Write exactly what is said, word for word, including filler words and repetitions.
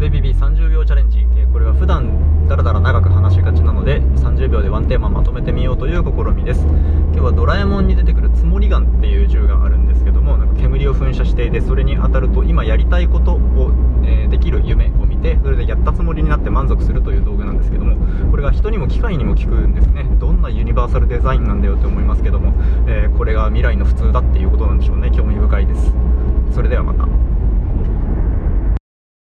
ベビビさんじゅうびょうチャレンジ、これは普段だらだら長く話しがちなのでさんじゅうびょうでワンテーマまとめてみようという試みです。今日はドラえもんに出てくるつもりガンっていう銃があるんですけども、なんか煙を噴射していて、それに当たると今やりたいことを、えー、できる夢を見て、それでやったつもりになって満足するという道具なんですけども、これが人にも機械にも効くんですね。どんなユニバーサルデザインなんだよって思いますけども、えー、これが未来の普通だっていうことなんでしょうね。興味深いです。それではまた。